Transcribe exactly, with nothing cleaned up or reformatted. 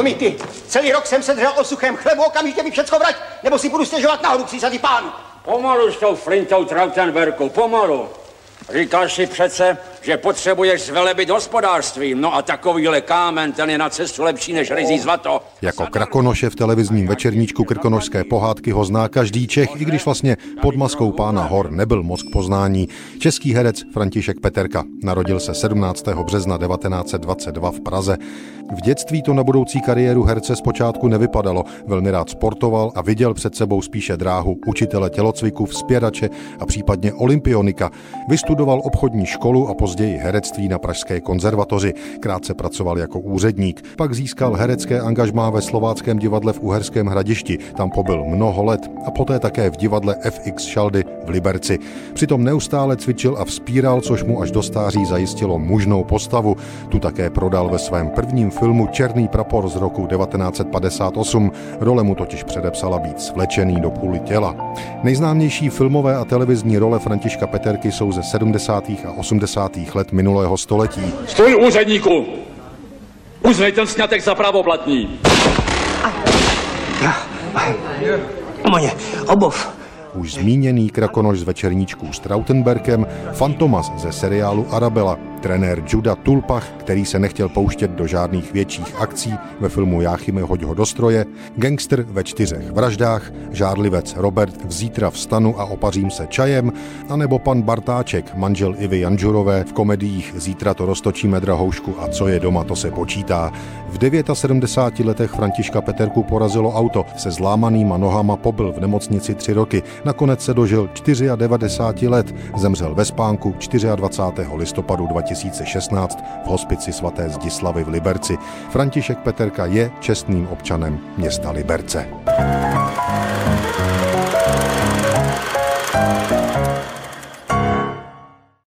svědomí ty. Celý rok jsem se držel o suchém chlebu, okamžitě mi všecko vrať, nebo si budu stěžovat nahoru přísadí pánu. Pomalu s tou flintou Trautenberku, pomalu. Říkáš si přece, že potřebuješ zvelebit hospodářství, no a takovýhle kámen, ten je na cestu lepší než ryzí zlato. Jako Krakonoše v televizním večerníčku Krkonošské pohádky ho zná každý Čech, i když vlastně pod maskou pána hor nebyl mozk poznání. Český herec František Peterka narodil se sedmnáctého března devatenáct set dvacet dva v Praze. V dětství to na budoucí kariéru herce zpočátku nevypadalo. Velmi rád sportoval a viděl před sebou spíše dráhu učitele tělocviku, vzpěrače a případně olympionika. Vystudoval obchodní školu a později herectví na pražské konzervatoři. Krátce pracoval jako úředník. Pak získal herecké angažmá ve Slováckém divadle v Uherském Hradišti. Tam pobyl mnoho let a poté také v divadle F X Šaldy v Liberci. Přitom neustále cvičil a vzpíral, což mu až do stáří zajistilo mužnou postavu. Tu také prodal ve svém prvním filmu Černý prapor z roku devatenáct set padesát osm. Role mu totiž předepsala být svlečený do půli těla. Nejznámější filmové a televizní role Františka Peterky jsou ze sedmdesátých a osmdesátých let minulého století. Stůj, úředníku! Uznej ten sňatek za právoplatný! Moje obov! Už zmíněný Krakonoš z večerníčků s Trautenberkem, Fantomas ze seriálu Arabela, trenér juda Tulpach, který se nechtěl pouštět do žádných větších akcí ve filmu Jáchyme hoď ho do stroje, gangster ve čtyřech vraždách, žárlivec Robert v Zítra vstanu a opařím se čajem, anebo pan Bartáček, manžel Ivy Janžurové v komediích Zítra to roztočíme drahoušku a co je doma, to se počítá. V sedmdesáti devíti letech Františka Peterku porazilo auto, se zlámanýma nohama pobyl v nemocnici tři roky, nakonec se dožil devadesáti čtyř let, zemřel ve spánku dvacátého čtyřiátého listopadu dva tisíce šestnáct v hospici svaté Zdislavy v Liberci. František Peterka je čestným občanem města Liberce.